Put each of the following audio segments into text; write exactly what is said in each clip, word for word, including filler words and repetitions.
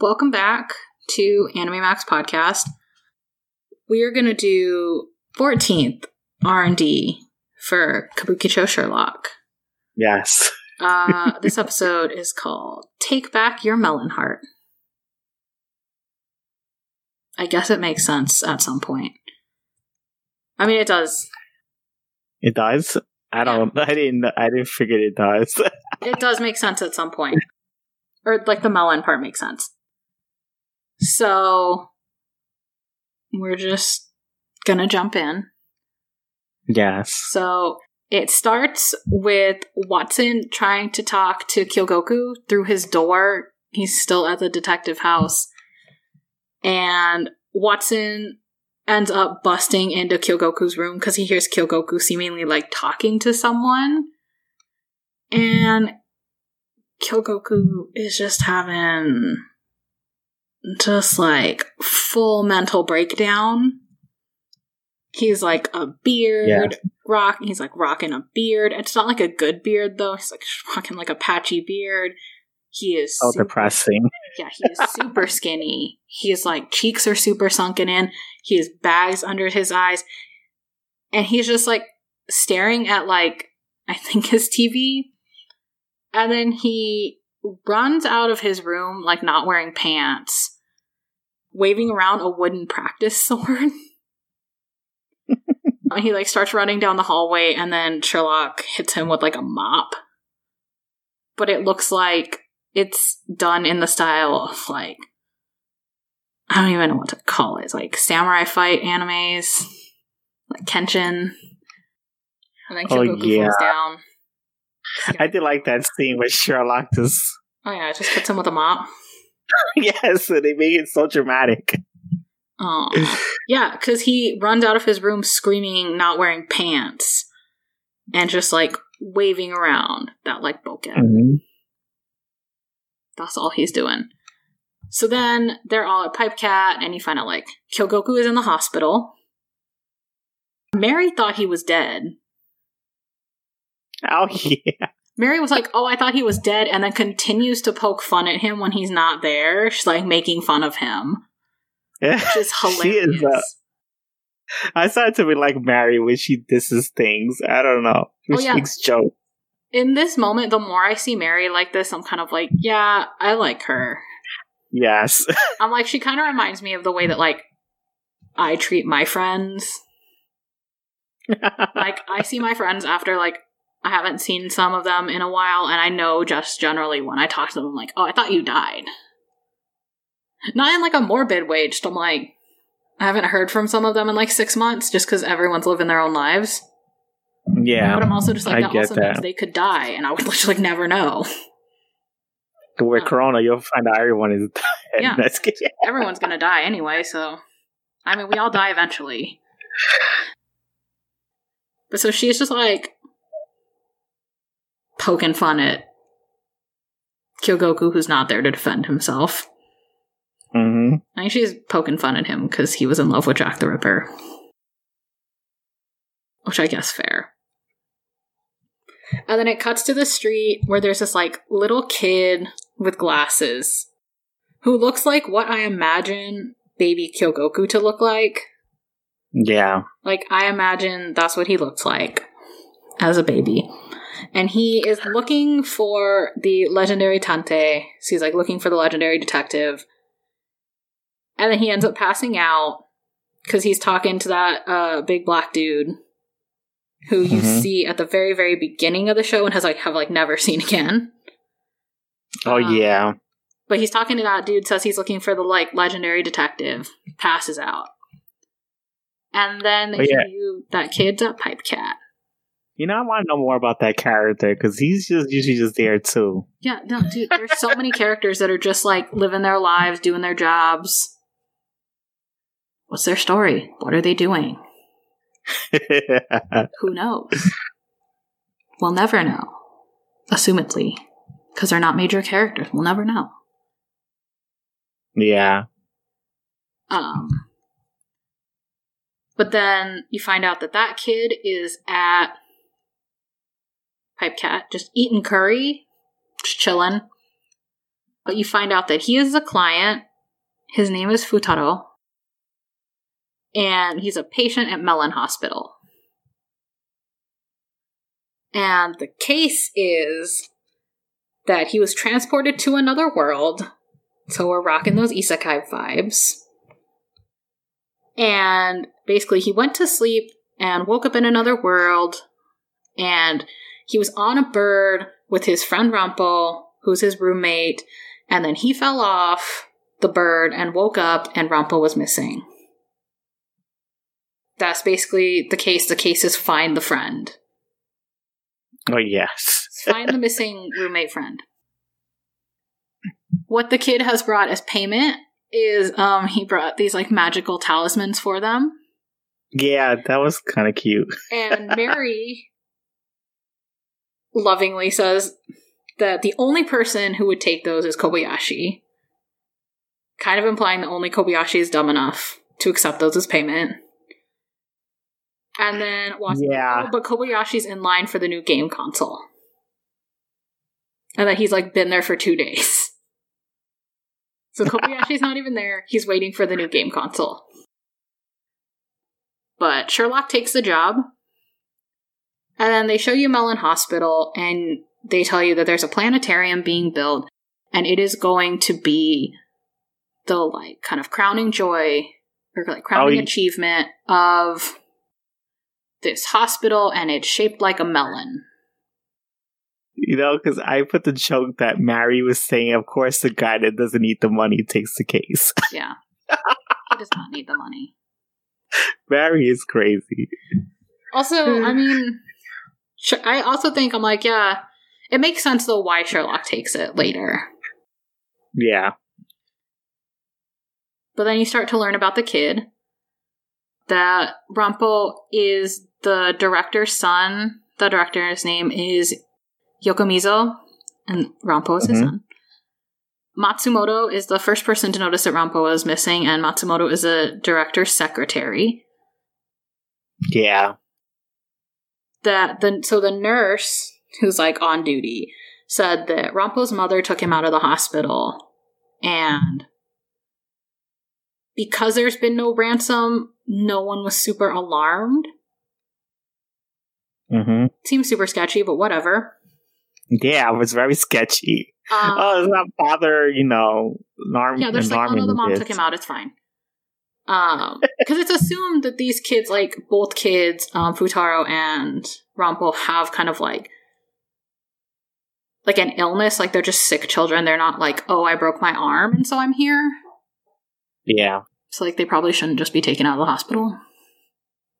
Welcome back to Anime Max Podcast. We are going to do fourteenth R and D for Kabuki Cho Sherlock. Yes. uh, this episode is called Take Back Your Melon Heart. I guess it makes sense at some point. I mean, it does. It does? I don't yeah. I didn't I didn't forget it does. It does make sense at some point. Or like the melon part makes sense. So we're just gonna jump in. Yes. So it starts with Watson trying to talk to Kyogoku through his door. He's still at the detective house. And Watson ends up busting into Kyogoku's room because he hears Kyogoku seemingly like talking to someone. And Kyogoku is just having just like full mental breakdown. He's like a beard yeah. rock. He's like rocking a beard. It's not like a good beard though. He's like rocking like a patchy beard. He is oh, super, depressing. Yeah, he is super skinny. He is like cheeks are super sunken in. He has bags under his eyes, and he's just like staring at like I think his T V. And then he runs out of his room like not wearing pants, waving around a wooden practice sword. He like starts running down the hallway, and then Sherlock hits him with like a mop. But it looks like it's done in the style of, like, I don't even know what to call it. It's like samurai fight animes, like Kenshin. And then Kyogoku oh, yeah. falls down. Gonna... I did like that scene where Sherlock just... Oh, yeah, just puts him with a mop. Yes, and they make it so dramatic. Oh, yeah, because he runs out of his room screaming, not wearing pants, and just, like, waving around that, like, bokeh. Mm-hmm. That's all he's doing. So then they're all at Pipe Cat, and you find out, like, Kyogoku is in the hospital. Mary thought he was dead. Oh, yeah. Mary was like, oh, I thought he was dead, and then continues to poke fun at him when he's not there. She's, like, making fun of him. Yeah. Which is hilarious. She is, uh, I started to be like Mary when she disses things. I don't know. Oh, she yeah. makes jokes. In this moment, the more I see Mary like this, I'm kind of like, yeah, I like her. Yes. I'm like, she kind of reminds me of the way that, like, I treat my friends. Like, I see my friends after, like, I haven't seen some of them in a while, and I know just generally when I talk to them, I'm like, oh, I thought you died. Not in, like, a morbid way, just I'm like, I haven't heard from some of them in, like, six months, just because everyone's living their own lives. Yeah, but I'm also just like, that also that. means they could die, and I would just like never know. With um, Corona, you'll find out everyone is dying. Yeah, That's good. Everyone's gonna die anyway, so... I mean, we all die eventually. But so she's just like... poking fun at Kyogoku, who's not there to defend himself. Mm-hmm. I think she's poking fun at him because he was in love with Jack the Ripper. Which I guess fair. And then it cuts to the street where there's this, like, little kid with glasses who looks like what I imagine baby Kyogoku to look like. Yeah. Like, I imagine that's what he looks like as a baby. And he is looking for the legendary Tante. So he's, like, looking for the legendary detective. And then he ends up passing out because he's talking to that uh, big black dude who you mm-hmm. see at the very, very beginning of the show and has like have like never seen again. Oh, um, yeah. But he's talking to that dude, says he's looking for the like legendary detective, passes out. And then they oh, yeah. give you that kid's a Pipe Cat. You know, I want to know more about that character, because he's just usually just there, too. Yeah, no, dude, there's so many characters that are just like living their lives, doing their jobs. What's their story? What are they doing? Who knows? We'll never know. Assumedly. Because they're not major characters. We'll never know. Yeah. Um. But then you find out that that kid is at Pipe Cat, just eating curry, just chilling. you find out that he is a client. His name is Futaro. And he's a patient at Melon Hospital. And the case is that he was transported to another world. So we're rocking those isekai vibes. And basically he went to sleep and woke up in another world. And he was on a bird with his friend Rampo, who's his roommate. And then he fell off the bird and woke up, and Rampo was missing. That's basically the case. The case is find the friend. Oh, yes. Find the missing roommate friend. What the kid has brought as payment is um, he brought these like magical talismans for them. Yeah, that was kind of cute. And Mary lovingly says that the only person who would take those is Kobayashi. Kind of implying that only Kobayashi is dumb enough to accept those as payment. And then Watson, yeah. oh, but Kobayashi's in line for the new game console. And that he's, like, been there for two days. So Kobayashi's not even there. He's waiting for the new game console. But Sherlock takes the job. And then they show you Melon Hospital, and they tell you that there's a planetarium being built, and it is going to be the, like, kind of crowning joy, or, like, crowning oh, achievement of this hospital, and it's shaped like a melon. You know, because I put the joke that Mary was saying, of course the guy that doesn't need the money takes the case. Yeah. He does not need the money. Mary is crazy. Also, I mean, I also think, I'm like, yeah, it makes sense, though, why Sherlock takes it later. Yeah. But then you start to learn about the kid. That Rampo is the director's son. The director's name is Yokomizo, and Rampo is mm-hmm. his son. Matsumoto is the first person to notice that Rampo was missing, and Matsumoto is a director's secretary. Yeah. That the so the nurse, who's like on duty, said that Rampo's mother took him out of the hospital, and because there's been no ransom, no one was super alarmed. Mm-hmm. Seems super sketchy, but whatever. Yeah, it was very sketchy. Um, oh, it's not father, you know, alarm. Yeah, there's like, oh no, the mom took him out, it's fine. Um, because it's assumed that these kids, like, both kids, um, Futaro and Rampo, have kind of like, like an illness, like they're just sick children. They're not like, oh, I broke my arm and so I'm here. Yeah. So, like, they probably shouldn't just be taken out of the hospital.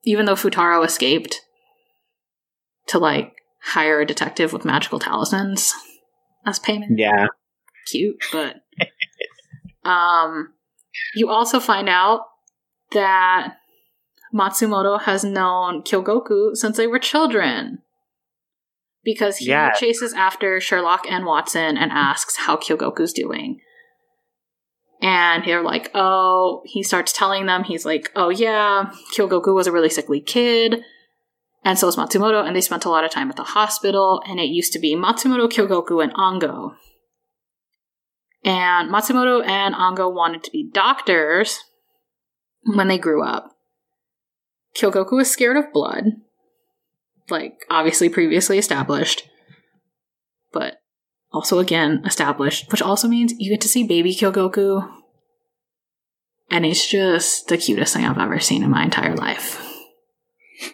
Even though Futaro escaped to, like, hire a detective with magical talismans as payment. Yeah. Cute, but... um, you also find out that Matsumoto has known Kyogoku since they were children. Because he yeah. chases after Sherlock and Watson and asks how Kyogoku's doing. And they're like, oh, he starts telling them, he's like, oh yeah, Kyogoku was a really sickly kid, and so is Matsumoto, and they spent a lot of time at the hospital, and it used to be Matsumoto, Kyogoku, and Ango. And Matsumoto and Ango wanted to be doctors when they grew up. Kyogoku was scared of blood, like, obviously previously established, but also, again, established, which also means you get to see baby Kyogoku. And it's just the cutest thing I've ever seen in my entire life.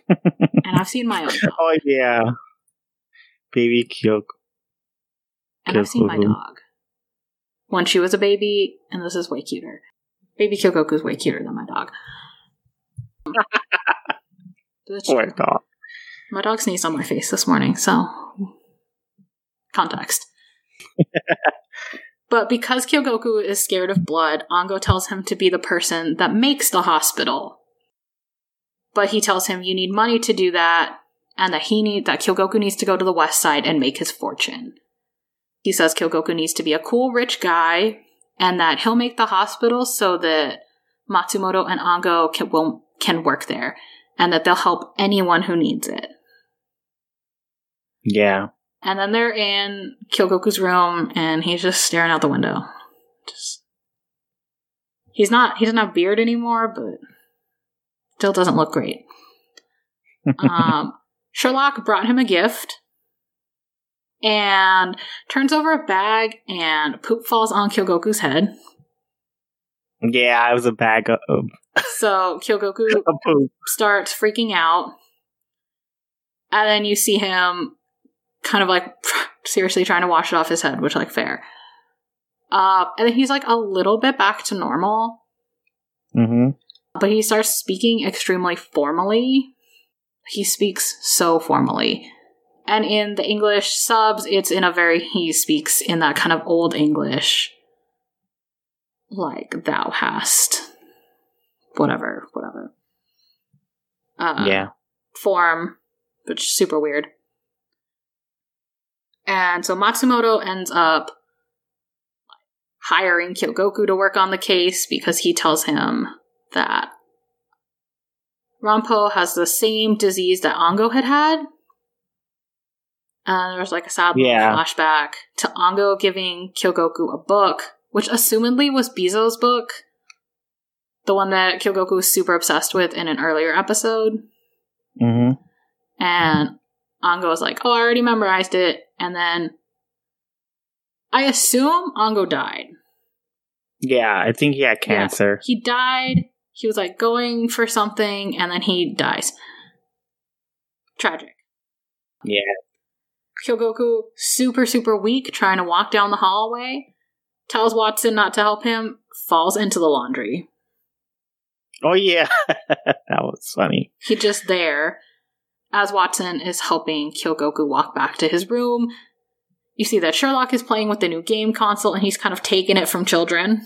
And I've seen my own dog. Oh, yeah. Baby Kyogoku. And I've seen my dog when she was a baby, and this is way cuter. Baby Kyogoku is way cuter than my dog. Poor dog. My dog sneezed on my face this morning, so... Context. But because Kyogoku is scared of blood, Ango tells him to be the person that makes the hospital. But he tells him you need money to do that, and that he need that Kyogoku needs to go to the west side and make his fortune. He says Kyogoku needs to be a cool rich guy, and that he'll make the hospital so that Matsumoto and Ango can, will, can work there, and that they'll help anyone who needs it. Yeah. And then they're in Kyogoku's room, and he's just staring out the window. Just he's not he doesn't have a beard anymore, but still doesn't look great. um, Sherlock brought him a gift, and turns over a bag, and poop falls on Kyogoku's head. Yeah, it was a bag of poop. So Kyogoku of poop. starts freaking out, and then you see him kind of like seriously trying to wash it off his head, which like fair. Uh, and then he's like a little bit back to normal. Mm-hmm. But he starts speaking extremely formally. He speaks so formally. And in the English subs, it's in a very, he speaks in that kind of old English. Like, thou hast. Whatever, whatever. Uh, yeah. Form, which is super weird. And so Matsumoto ends up hiring Kyogoku to work on the case because he tells him that Rampo has the same disease that Ango had had. And there's like a sad yeah. flashback to Ango giving Kyogoku a book, which assumedly was Bizo's book, the one that Kyogoku was super obsessed with in an earlier episode. Mm-hmm. And Ango was like, oh, I already memorized it. And then I assume Ango died. Yeah, I think he had cancer. Yeah, he died. He was like going for something, and then he dies. Tragic. Yeah. Kyogoku, super, super weak, trying to walk down the hallway, tells Watson not to help him, falls into the laundry. Oh, yeah. That was funny. He just there. As Watson is helping Kyogoku walk back to his room, you see that Sherlock is playing with the new game console, and he's kind of taking it from children.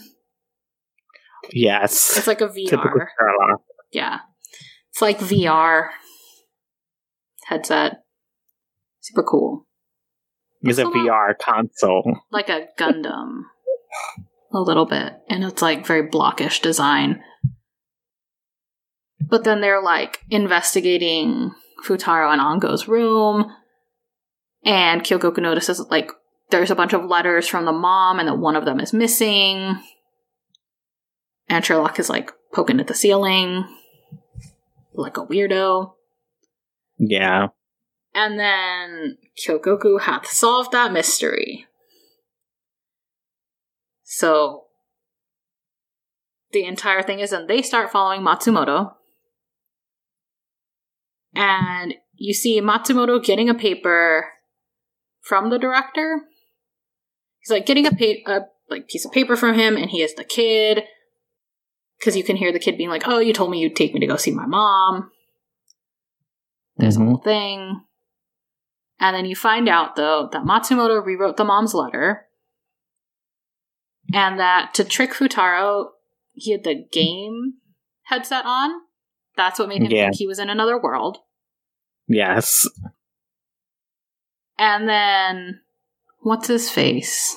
Yes. It's like a V R. Typical Sherlock. Yeah. It's like V R headset. Super cool. It's also a V R console. Like a Gundam. A little bit. And it's like very blockish design. But then they're like investigating Futaro and Ango's room, and Kyogoku notices like there's a bunch of letters from the mom and that one of them is missing, and Sherlock is like poking at the ceiling like a weirdo. Yeah. And then Kyogoku hath solved that mystery. So the entire thing is, and they start following Matsumoto. And you see Matsumoto getting a paper from the director. He's like getting a, pa- a like piece of paper from him, and he is the kid. Because you can hear the kid being like, oh, you told me you'd take me to go see my mom. There's mm-hmm. a whole thing. And then you find out, though, that Matsumoto rewrote the mom's letter. And that to trick Futaro, he had the game headset on. That's what made him yeah. think he was in another world. Yes. And then, what's his face?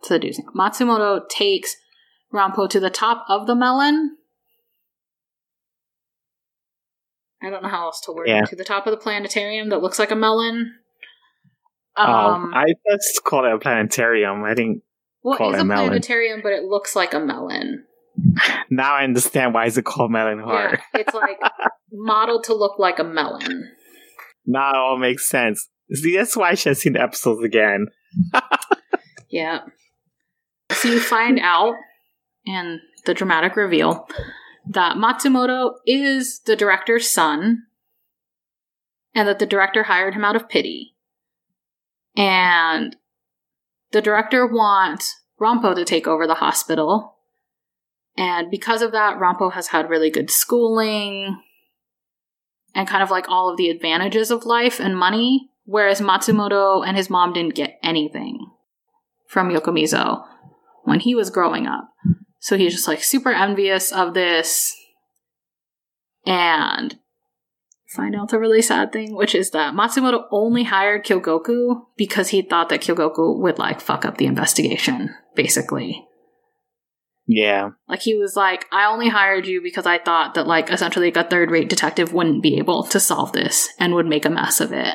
It's the dude's name. Matsumoto takes Rampo to the top of the melon. I don't know how else to word yeah. it. To the top of the planetarium that looks like a melon. Um, oh, I just called it a planetarium. I didn't well, call it a melon. Well, it's a planetarium, but it looks like a melon. Now I understand why is it called Melon Heart. Yeah, it's like modeled to look like a melon. Now it all makes sense. See, that's why I should have seen the episodes again. Yeah. So you find out, in the dramatic reveal, that Matsumoto is the director's son, and that the director hired him out of pity. And the director wants Rampo to take over the hospital. And because of that, Rampo has had really good schooling and kind of like all of the advantages of life and money, whereas Matsumoto and his mom didn't get anything from Yokomizo when he was growing up. So he's just like super envious of this. And find out the really sad thing, which is that Matsumoto only hired Kyogoku because he thought that Kyogoku would like fuck up the investigation, basically. Yeah. Like, he was like, I only hired you because I thought that, like, essentially a third-rate detective wouldn't be able to solve this and would make a mess of it.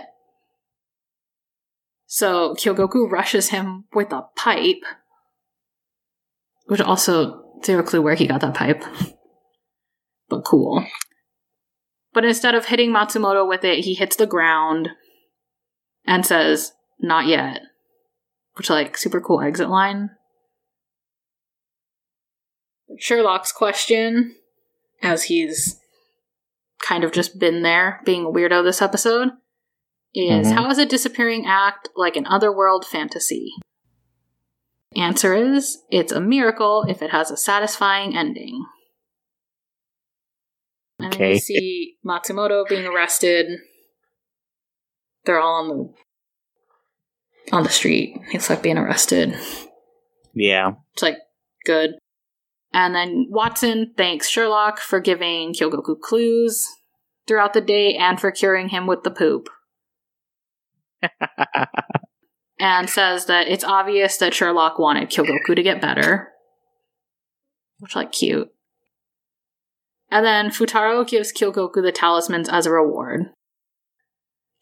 So Kyogoku rushes him with a pipe, which also zero clue where he got that pipe, but cool. But instead of hitting Matsumoto with it, he hits the ground and says, "Not yet," which, like, super cool exit line. Sherlock's question, as he's kind of just been there being a weirdo this episode, is mm-hmm. how is a disappearing act like an otherworld fantasy? Answer is, it's a miracle if it has a satisfying ending. And okay. then we see Matsumoto being arrested. They're all on the on the street. He's like being arrested. Yeah. It's like good. And then Watson thanks Sherlock for giving Kyogoku clues throughout the day and for curing him with the poop. And says that it's obvious that Sherlock wanted Kyogoku to get better. Which, like, cute. And then Futaro gives Kyogoku the talismans as a reward.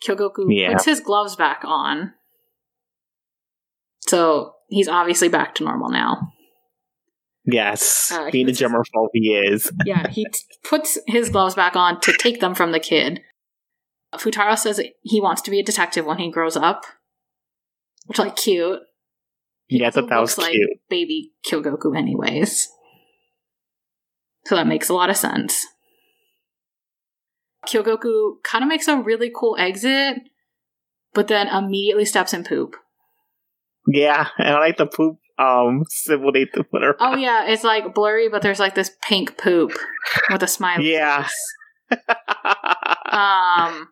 Kyogoku yeah. puts his gloves back on. So he's obviously back to normal now. Yes, uh, being a germaphobe he is. yeah, he t- puts his gloves back on to take them from the kid. Futaro says he wants to be a detective when he grows up, which, like, cute. Yeah, I thought that was like cute. Baby Kyogoku anyways. So that makes a lot of sense. Kyogoku kind of makes a really cool exit, but then immediately steps in poop. Yeah, and I like the poop. Um, symbol they to put around. Oh yeah, it's like blurry, but there's like this pink poop with a smiley yeah. face. um,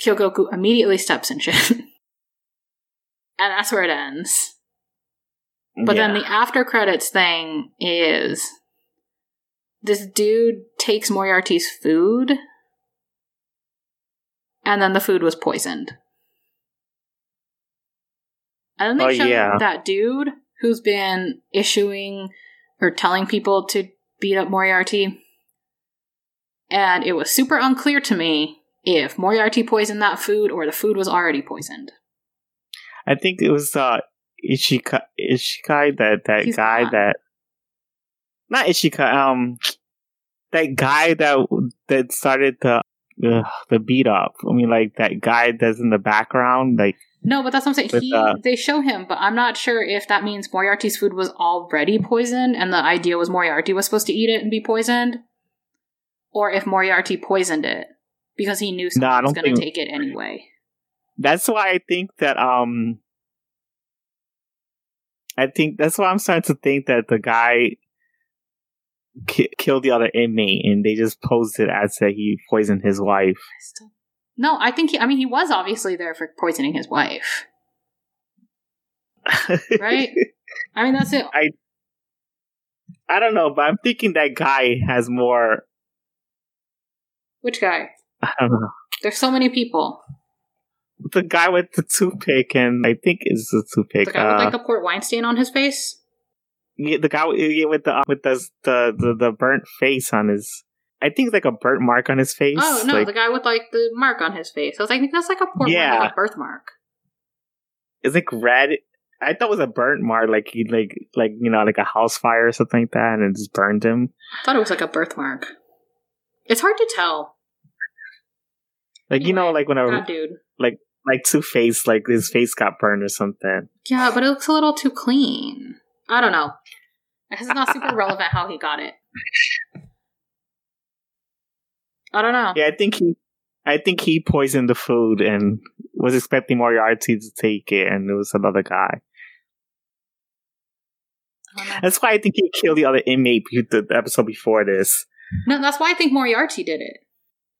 Kyogoku immediately steps in shit, and that's where it ends. But yeah. then the after credits thing is this dude takes Moriarty's food, and then the food was poisoned. And then they oh, show yeah. that dude who's been issuing or telling people to beat up Moriarty. And it was super unclear to me if Moriarty poisoned that food or the food was already poisoned. I think it was uh, Ishika- Ishikai, that, that He's guy not. that... Not Ishika, um... That guy that that started the, uh, the beat up. I mean, like, that guy that's in the background, like... No, but that's what I'm saying. With, he, uh, they show him, but I'm not sure if that means Moriarty's food was already poisoned and the idea was Moriarty was supposed to eat it and be poisoned, or if Moriarty poisoned it because he knew someone no, was going to take it anyway. That's why I think that, um... I think that's why I'm starting to think that the guy ki- killed the other inmate and they just posed it as that he poisoned his wife. I still- No, I think he... I mean, he was obviously there for poisoning his wife. Right? I mean, that's it. I I don't know, but I'm thinking that guy has more... Which guy? I don't know. There's so many people. The guy with the toothpick, and I think it's the toothpick. The guy with, uh, like, a port wine stain on his face? Yeah, the guy with the with the, the, the, the burnt face on his... I think it's like a burnt mark on his face. Oh, no, like, the guy with, like, the mark on his face. I was like, I think that's like a poor yeah. like a birthmark. It's, like, red. I thought it was a burnt mark, like, he, like, like you know, like a house fire or something like that, and it just burned him. I thought it was, like, a birthmark. It's hard to tell. Like, anyway, you know, like, when a... dude. Like, like Two-Face, like, his face got burned or something. Yeah, but it looks a little too clean. I don't know. It's not super relevant how he got it. I don't know. Yeah, I think he, I think he poisoned the food and was expecting Moriarty to take it, and it was another guy. That's why I think he killed the other inmate the episode before this. No, that's why I think Moriarty did it.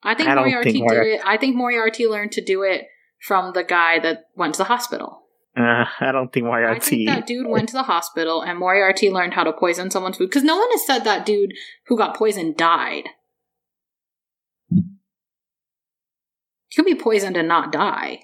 I think I Moriarty think Moriarty did it. I think Moriarty learned to do it from the guy that went to the hospital. Uh, I don't think Moriarty... I think that dude went to the hospital, and Moriarty learned how to poison someone's food. Because no one has said that dude who got poisoned died. You can be poisoned and not die.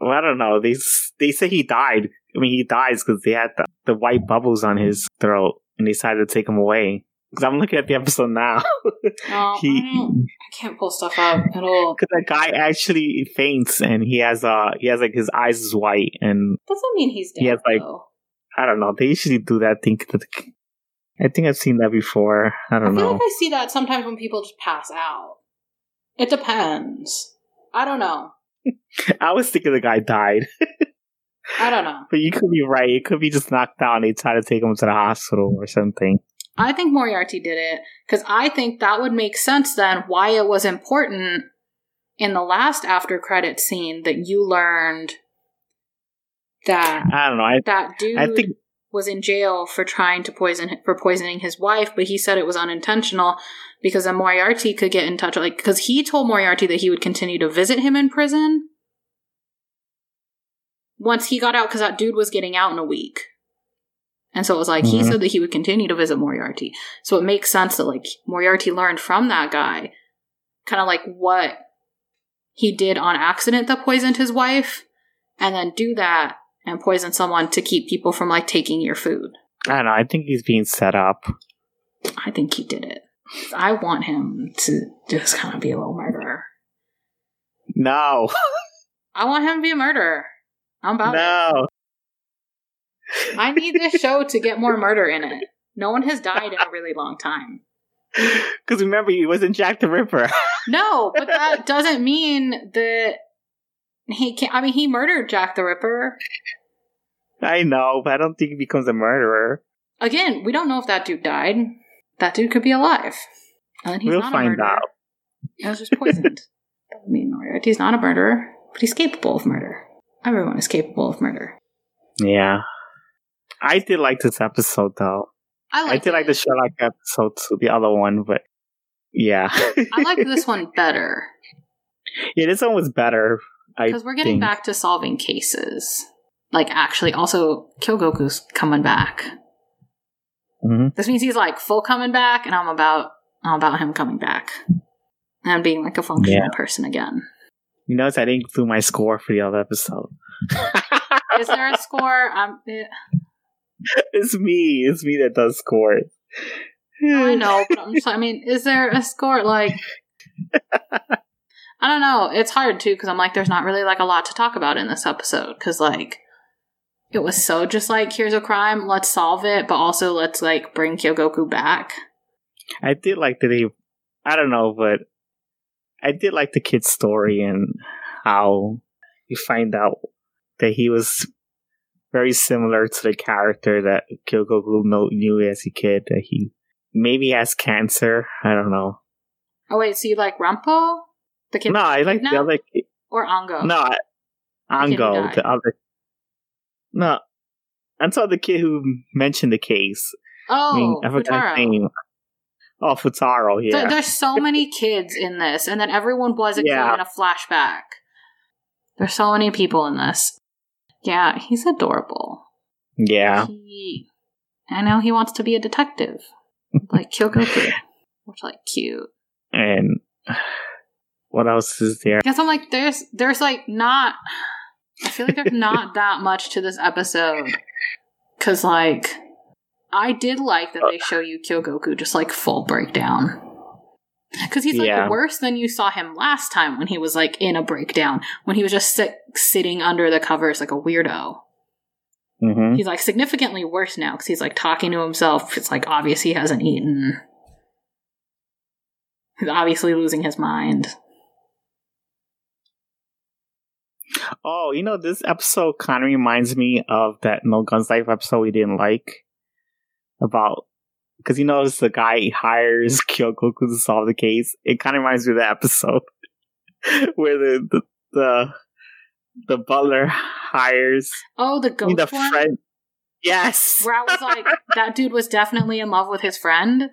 Well, I don't know. They they say he died. I mean, he dies because they had the, the white bubbles on his throat and they decided to take him away. Because I'm looking at the episode now. No, he, I, I can't pull stuff up at all. Because that guy actually faints, and he has uh he has like his eyes is white, and doesn't mean he's dead. He has like though. I don't know. They usually do that thing. I think I've seen that before. I don't know. I feel know. like I see that sometimes when people just pass out. It depends. I don't know. I was thinking the guy died. I don't know. But you could be right. It could be just knocked out and they try to take him to the hospital or something. I think Moriarty did it because I think that would make sense then why it was important in the last after credit scene that you learned that I don't know I, that dude I think, was in jail for trying to poison for poisoning his wife, but he said it was unintentional because then Moriarty could get in touch, like because he told Moriarty that he would continue to visit him in prison once he got out because that dude was getting out in a week. And so it was like, mm-hmm. he said that he would continue to visit Moriarty. So it makes sense that, like, Moriarty learned from that guy kind of, like, what he did on accident that poisoned his wife, and then do that and poison someone to keep people from, like, taking your food. I don't know. I think he's being set up. I think he did it. I want him to just kind of be a little murderer. No. I want him to be a murderer. I'm about no. it. No. I need this show to get more murder in it. No one has died in a really long time. Because remember, he wasn't Jack the Ripper. No, but that doesn't mean that he can't. I mean, he murdered Jack the Ripper. I know, but I don't think he becomes a murderer. Again, we don't know if that dude died. That dude could be alive. And he's we'll not find a murderer. out. He was just poisoned. Doesn't mean Moriarty. He's not a murderer, but he's capable of murder. Everyone is capable of murder. Yeah. I did like this episode, though. I, I did it. like the Sherlock episode, too, the other one, but yeah. I like this one better. Yeah, this one was better. Because we're getting think. back to solving cases. Like, actually, also, Kyogoku's coming back. Mm-hmm. This means he's, like, full coming back, and I'm about I'm about him coming back. And being, like, a functional yeah. person again. You notice I didn't do my score for the other episode. Is there a score? I'm... It, It's me. It's me that does score. I know, but I'm just, I mean, is there a score? Like, I don't know. It's hard, too, because I'm like, there's not really, like, a lot to talk about in this episode. Because, like, it was so just like, here's a crime, let's solve it, but also let's, like, bring Kyogoku back. I did like that he, I don't know, but I did like the kid's story and how you find out that he was very similar to the character that Kyogoku knew as a kid. That he maybe has cancer. I don't know. Oh wait, so you like Rampo? The kid? No, I like the other kid. Or Ango? No, Ango. The other. No, I'm talking the kid who mentioned the case. Oh, I mean, I forgot his name. Oh, Futaro. Yeah. So, there's so many kids in this, and then everyone was yeah. in a flashback. There's so many people in this. Yeah, he's adorable. Yeah. He, I know he wants to be a detective. Like Kyogoku. Which, like, cute. And what else is there? Because I'm like, there's, there's like, not... I feel like there's not that much to this episode. Because, like, I did like that they show you Kyogoku just, like, full breakdown. Because he's, like, yeah. worse than you saw him last time when he was, like, in a breakdown. When he was just sit- sitting under the covers like a weirdo. Mm-hmm. He's, like, significantly worse now because he's, like, talking to himself. It's, like, obvious he hasn't eaten. He's obviously losing his mind. Oh, you know, this episode kind of reminds me of that No Guns Life episode we didn't like. About... Because you notice the guy he hires Kyogoku to solve the case. It kind of reminds me of the episode where the the, the the butler hires. Oh, the ghost the one? Friend. Yes. Where I was like, that dude was definitely in love with his friend.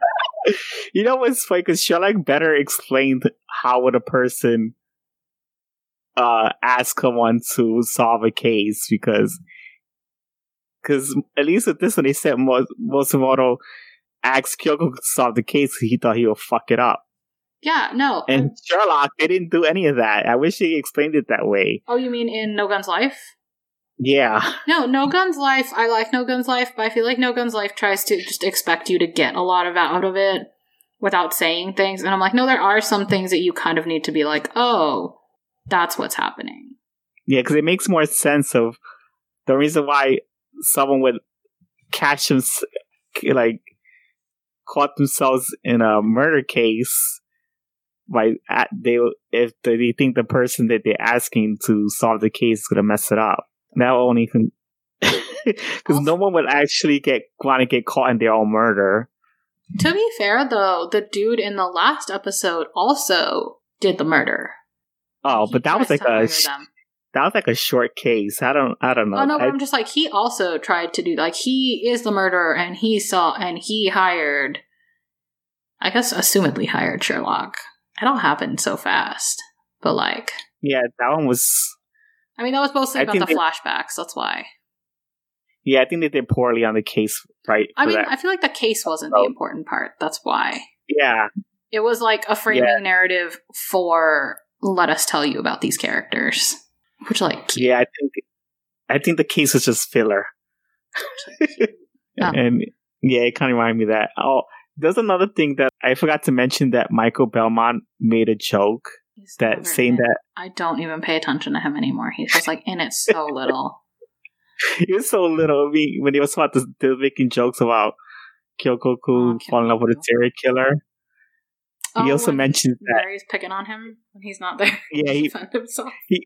You know what's funny? Because Sherlock better explained how would a person uh, ask someone to solve a case. Because cause at least with this one, they said Matsumoto asked Kyogoku to solve the case because he thought he would fuck it up. Yeah, no. And I'm... Sherlock, they didn't do any of that. I wish he explained it that way. Oh, you mean in No Guns Life? Yeah. No, No Gun's Life, I like No Gun's Life, but I feel like No Gun's Life tries to just expect you to get a lot of out of it without saying things. And I'm like, no, there are some things that you kind of need to be like, oh, that's what's happening. Yeah, because it makes more sense of the reason why someone would catch him, like, caught themselves in a murder case by they if they think the person that they're asking to solve the case is gonna mess it up. That only because no one would actually get want to get caught in their own murder. To be fair, though, the dude in the last episode also did the murder. Oh, he but that was like a. Them. That was like a short case. I don't. I don't know. Oh no! But I, I'm just like he also tried to do. Like he is the murderer, and he saw, and he hired. I guess, assumedly hired Sherlock. It all happened so fast, but like. Yeah, that one was. I mean, that was mostly I about the they, flashbacks. That's why. Yeah, I think they did poorly on the case, right? I mean, that. I feel like the case wasn't oh. the important part. That's why. Yeah. It was like a framing yeah. narrative for let us tell you about these characters. Which, like, cute. Yeah, I think I think the case was just filler. And yeah, it kind of reminded me of that. Oh, there's another thing that I forgot to mention that Michael Belmont made a joke He's that saying that I don't even pay attention to him anymore. He's just like in it so little. He was so little. I mean, when they was about to, they were making jokes about Kyogoku oh, falling in love with a serial killer. Oh, he also mentioned that Mary's picking on him when he's not there. Yeah, he found himself. He,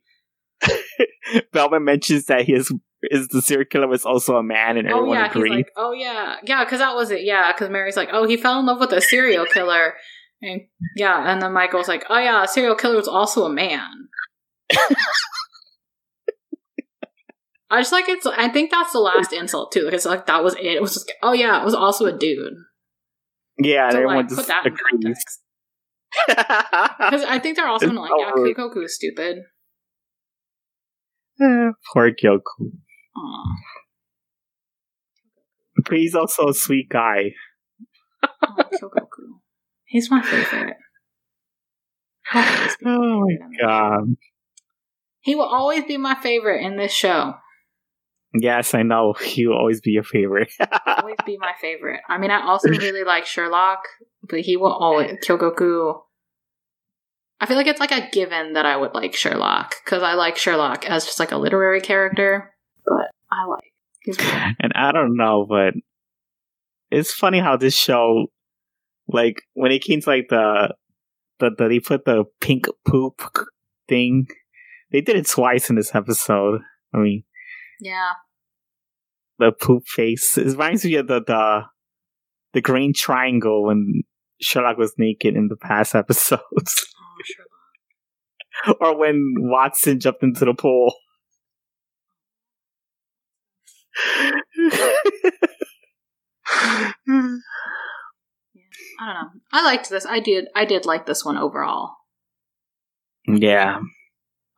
Belman mentions that he is, is the serial killer was also a man, and everyone oh, yeah. agreed. He's like, oh yeah, yeah, because that was it. Yeah, because Mary's like, oh, he fell in love with a serial killer, and yeah, and then Michael's like, oh yeah, a serial killer was also a man. I just like it's. I think that's the last insult too. Because like that was it. It was just oh yeah, it was also a dude. Yeah, so, everyone like, just put that agrees. In context. Because I think they're also gonna like, yeah, Kyogoku is stupid. Eh, poor Kyogoku. Aww. But he's also a sweet guy. Oh, Kyogoku. He's my favorite. Oh my god. He will always be my favorite in this show. Yes, I know. He will always be your favorite. He'll always be my favorite. I mean, I also really like Sherlock, but he will always... Kyogoku... I feel like it's like a given that I would like Sherlock because I like Sherlock as just like a literary character, but I like. He's weird. And I don't know, but it's funny how this show, like when it came to like the the, the they put the pink poop thing, they did it twice in this episode. I mean, yeah, the poop face. It reminds me of the the, the green triangle when Sherlock was naked in the past episodes. Sherlock. Or when Watson jumped into the pool. I don't know. I liked this. I did. I did like this one overall. Yeah.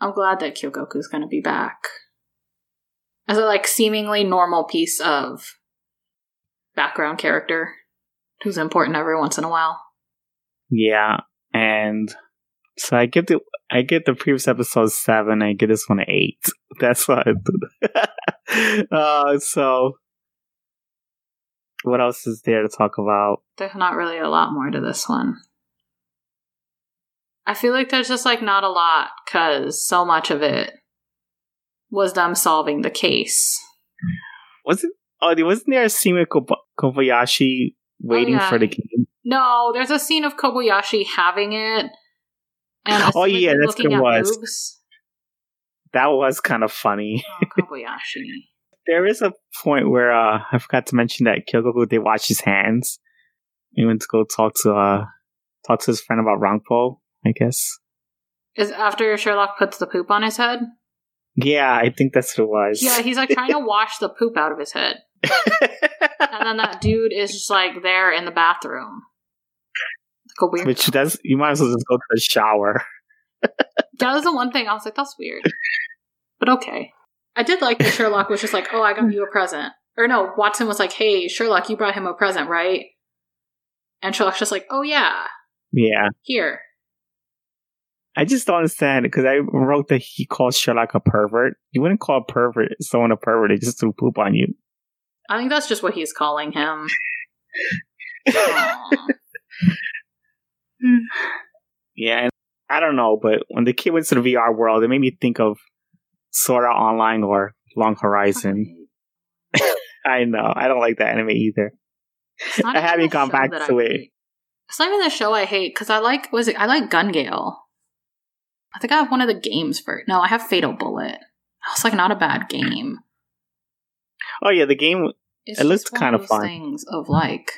I'm glad that Kyogoku's going to be back as a like seemingly normal piece of background character who's important every once in a while. Yeah, and. So I give the I give the previous episode seven. I give this one an eight. That's what I did. uh, so, what else is there to talk about? There's not really a lot more to this one. I feel like there's just like not a lot because so much of it was them solving the case. Wasn't oh wasn't there a scene with Kob- Kobayashi waiting oh, yeah. for the game? No, there's a scene of Kobayashi having it. And oh yeah, that's what it was. Boobs. That was kind of funny. Oh, Kobayashi. There is a point where uh, I forgot to mention that Kyogoku did wash his hands. He went to go talk to uh, talk to his friend about Rampo, I guess. Is after Sherlock puts the poop on his head? Yeah, I think that's what it was. Yeah, he's like trying to wash the poop out of his head, and then that dude is just like there in the bathroom. Weird. Which does you might as well just go to the shower. That was the one thing I was like, that's weird, but okay. I did like that Sherlock was just like, oh, I got you a present, or no, Watson was like, hey, Sherlock, you brought him a present, right? And Sherlock's just like, oh yeah, yeah, here. I just don't understand because I wrote that he calls Sherlock a pervert. You wouldn't call a pervert someone a pervert. They just threw poop on you. I think that's just what he's calling him. Yeah, and I don't know, but when the kid went to the V R world, it made me think of Sword Art Online or Long Horizon. I know. I don't like that anime either. I haven't gone back to it. It's not even the show I hate, because I like, was it? I like Gun Gale. I think I have one of the games for it. No, I have Fatal Bullet. It's like not a bad game. Oh yeah, the game, it's it looks kind of fun. Things of like,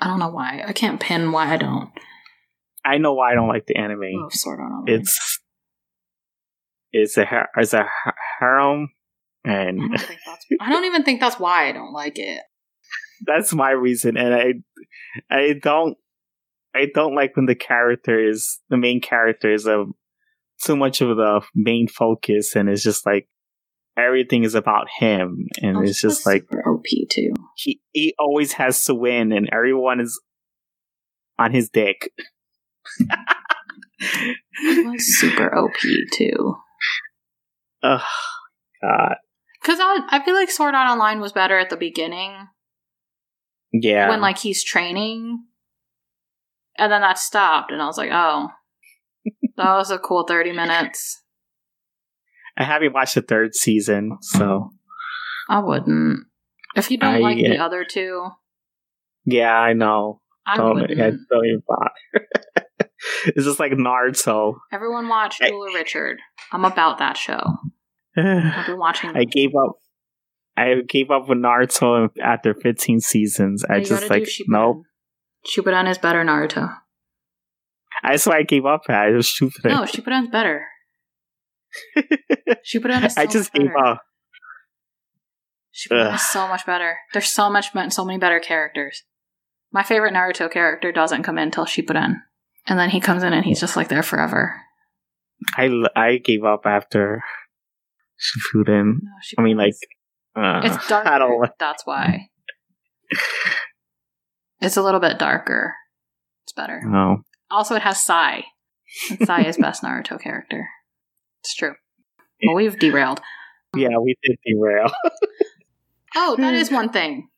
I don't know why. I can't pin why I don't. I know why I don't like the anime. Oh, Sword Art Online. It's it's a it's a harem, and I don't, I don't even think that's why I don't like it. That's my reason, and I I don't I don't like when the character is the main character is a too much of the main focus, and it's just like everything is about him, and oh, it's just like O P too. He he always has to win, and everyone is on his dick. It was super O P too. Oh god! Because I I feel like Sword Art Online was better at the beginning. Yeah, when like he's training, and then that stopped, and I was like, oh. That was a cool thirty minutes. I haven't watched the third season, so I wouldn't. If you don't I, like yeah. the other two, yeah, I know. I don't, wouldn't. I don't even bother. It's just like Naruto. Everyone watch Jewel I, Richard. I'm about that show. I've been watching. I gave up. I gave up with Naruto after fifteen seasons. I just like nope. Shippuden is better Naruto. That's why I gave up at it. It was Shippuden. No, Shippuden's better. Shippuden is so I just much gave better. Up. Shippuden is so much better. There's so much, so many better characters. My favorite Naruto character doesn't come in until Shippuden. And then he comes in and he's just like there forever. I, I gave up after Shippuden. No, I mean, like... Uh, it's darker. I don't... That's why. It's a little bit darker. It's better. No. Also, it has Sai. And Sai is best Naruto character. It's true. Well, we've derailed. Yeah, we did derail. Oh, that is one thing.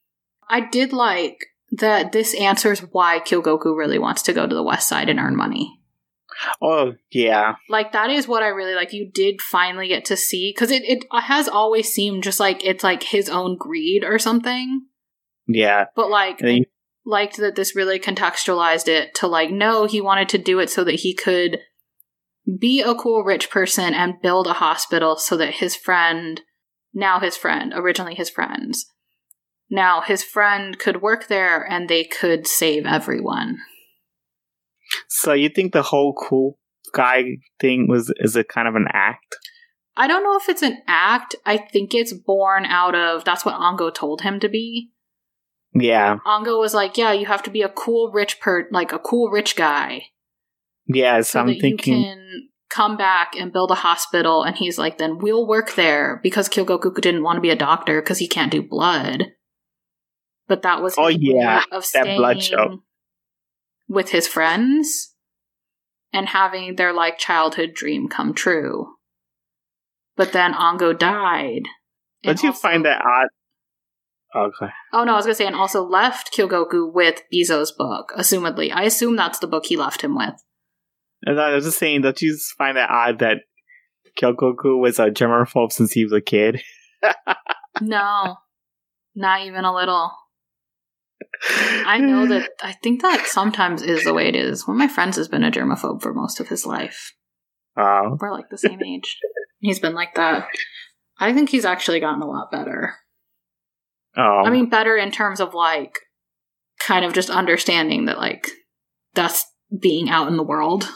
I did like that this answers why Kyogoku really wants to go to the West Side and earn money. Oh, yeah. Like, that is what I really like. You did finally get to see, because it, it has always seemed just like it's like his own greed or something. Yeah. But like... And- liked that this really contextualized it to like, no, he wanted to do it so that he could be a cool rich person and build a hospital so that his friend, now his friend, originally his friends, now his friend could work there and they could save everyone. So you think the whole cool guy thing was is a kind of an act? I don't know if it's an act. I think it's born out of, that's what Ango told him to be. Yeah. Ango was like, yeah, you have to be a cool rich per like a cool rich guy. Yeah, so, so I'm that thinking you can come back and build a hospital, and he's like, then we'll work there, because Kyogoku didn't want to be a doctor because he can't do blood. But that was oh yeah of that blood show with his friends and having their like childhood dream come true. But then Ango died. Don't you also- find that odd? Okay. Oh, no, I was going to say, and also left Kyogoku with Bizo's book, assumedly. I assume that's the book he left him with. And I was just saying, don't you find that odd that Kyogoku was a germaphobe since he was a kid? No. Not even a little. I know that, I think that sometimes is the way it is. One of my friends has been a germaphobe for most of his life. Oh. We're like the same age. He's been like that. I think he's actually gotten a lot better. Oh. I mean, better in terms of, like, kind of just understanding that, like, that's being out in the world.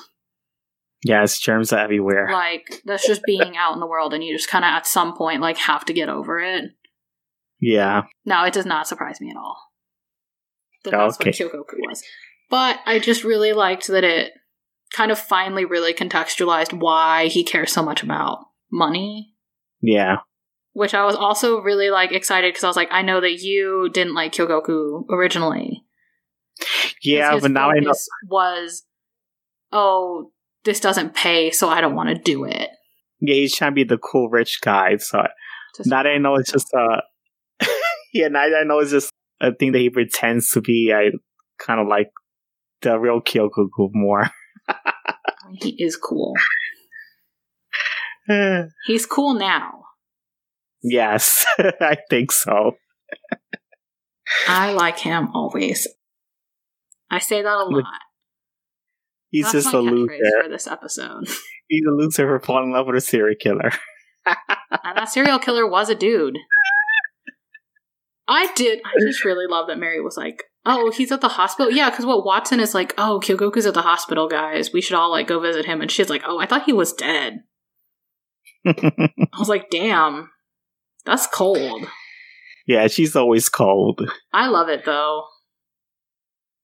Yeah, it's germs everywhere. Like, that's just being out in the world, and you just kind of, at some point, like, have to get over it. Yeah. No, it does not surprise me at all. That okay. That's what Kyogoku was. But I just really liked that it kind of finally really contextualized why he cares so much about money. Yeah. Which I was also really, like, excited, because I was like, I know that you didn't like Kyogoku originally. Yeah, but now I know. Was, oh, this doesn't pay, so I don't want to do it. Yeah, he's trying to be the cool rich guy. So just now that I know it's just a uh, yeah, now that I know it's just a thing that he pretends to be. I kind of like the real Kyogoku more. He is cool. He's cool now. Yes, I think so. I like him always. I say that a lot. He's That's just a loser for this episode. He's a loser for falling in love with a serial killer. And that serial killer was a dude. I did. I just really love that Mary was like, "Oh, he's at the hospital." Yeah, because what Watson is like, "Oh, Kyogoku's at the hospital, guys. We should all like go visit him." And she's like, "Oh, I thought he was dead." I was like, "Damn, that's cold." Yeah, she's always cold. I love it though.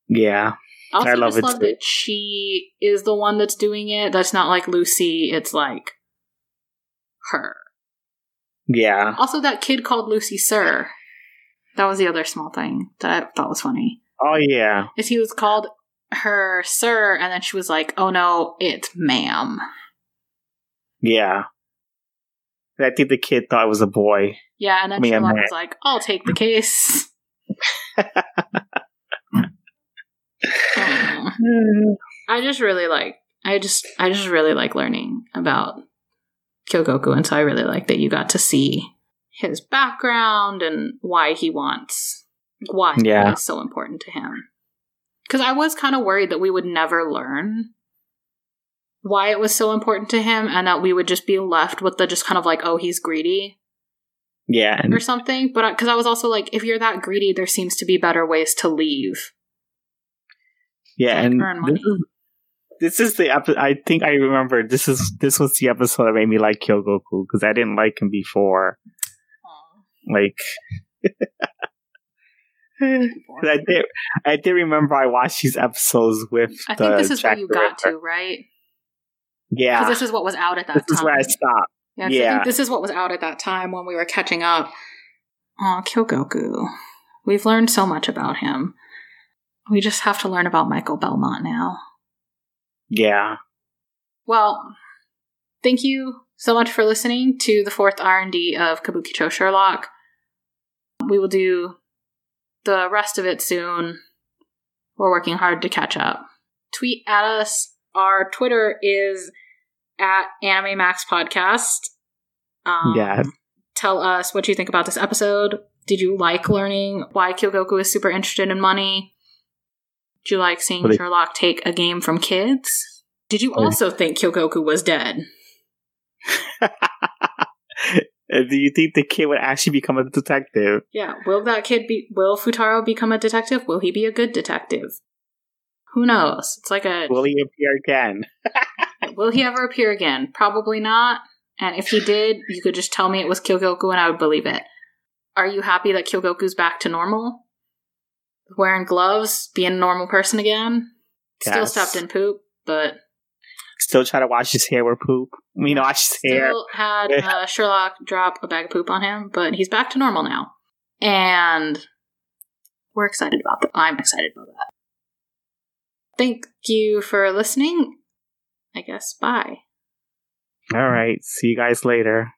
Yeah, also I love just it. Love too. That she is the one that's doing it. That's not like Lucy. It's like her. Yeah. Also, that kid called Lucy Sir. That was the other small thing that I thought was funny. Oh, yeah. Is he was called her sir, and then she was like, "Oh, no, it's ma'am." Yeah. I think the kid thought it was a boy. Yeah, and then Sherlock was man. like, "I'll take the case." I, I just really like, I just, I just really like learning about Kyogoku, and so I really like that you got to see his background and why he wants why yeah. is so important to him. Because I was kind of worried that we would never learn why it was so important to him, and that we would just be left with the just kind of like, "Oh, he's greedy," yeah, and- or something. But because I, I was also like, if you're that greedy, there seems to be better ways to leave. Yeah, like, and earn money. This is the episode. I think I remember this is this was the episode that made me like Kyogoku, because I didn't like him before. Like, I did. I did remember I watched these episodes with. I think the this is Jack where you Ritter. Got to, right? Yeah, because this is what was out at that. This time. This is where I stopped. Yeah, yeah. I think this is what was out at that time when we were catching up. Oh, Kyogoku! We've learned so much about him. We just have to learn about Michael Belmont now. Yeah. Well, thank you so much for listening to the fourth R and D of Kabuki Cho Sherlock. We will do the rest of it soon. We're working hard to catch up. Tweet at us. Our Twitter is at Anime Max Podcast. Um, yeah. Tell us what you think about this episode. Did you like learning why Kyogoku is super interested in money? Did you like seeing Sherlock take a game from kids? Did you also think Kyogoku was dead? Do you think the kid would actually become a detective? Yeah. Will that kid be? Will Futaro become a detective? Will he be a good detective? Who knows? It's like a. Will he appear again? Will he ever appear again? Probably not. And if he did, you could just tell me it was Kyogoku, and I would believe it. Are you happy that Kyogoku's back to normal? Wearing gloves, being a normal person again. Yes. Still stopped in poop, but. Still try to wash his hair with poop. I mean, wash his Still hair. Still had uh, Sherlock drop a bag of poop on him, but he's back to normal now. And we're excited about that. I'm excited about that. Thank you for listening. I guess, bye. All right. See you guys later.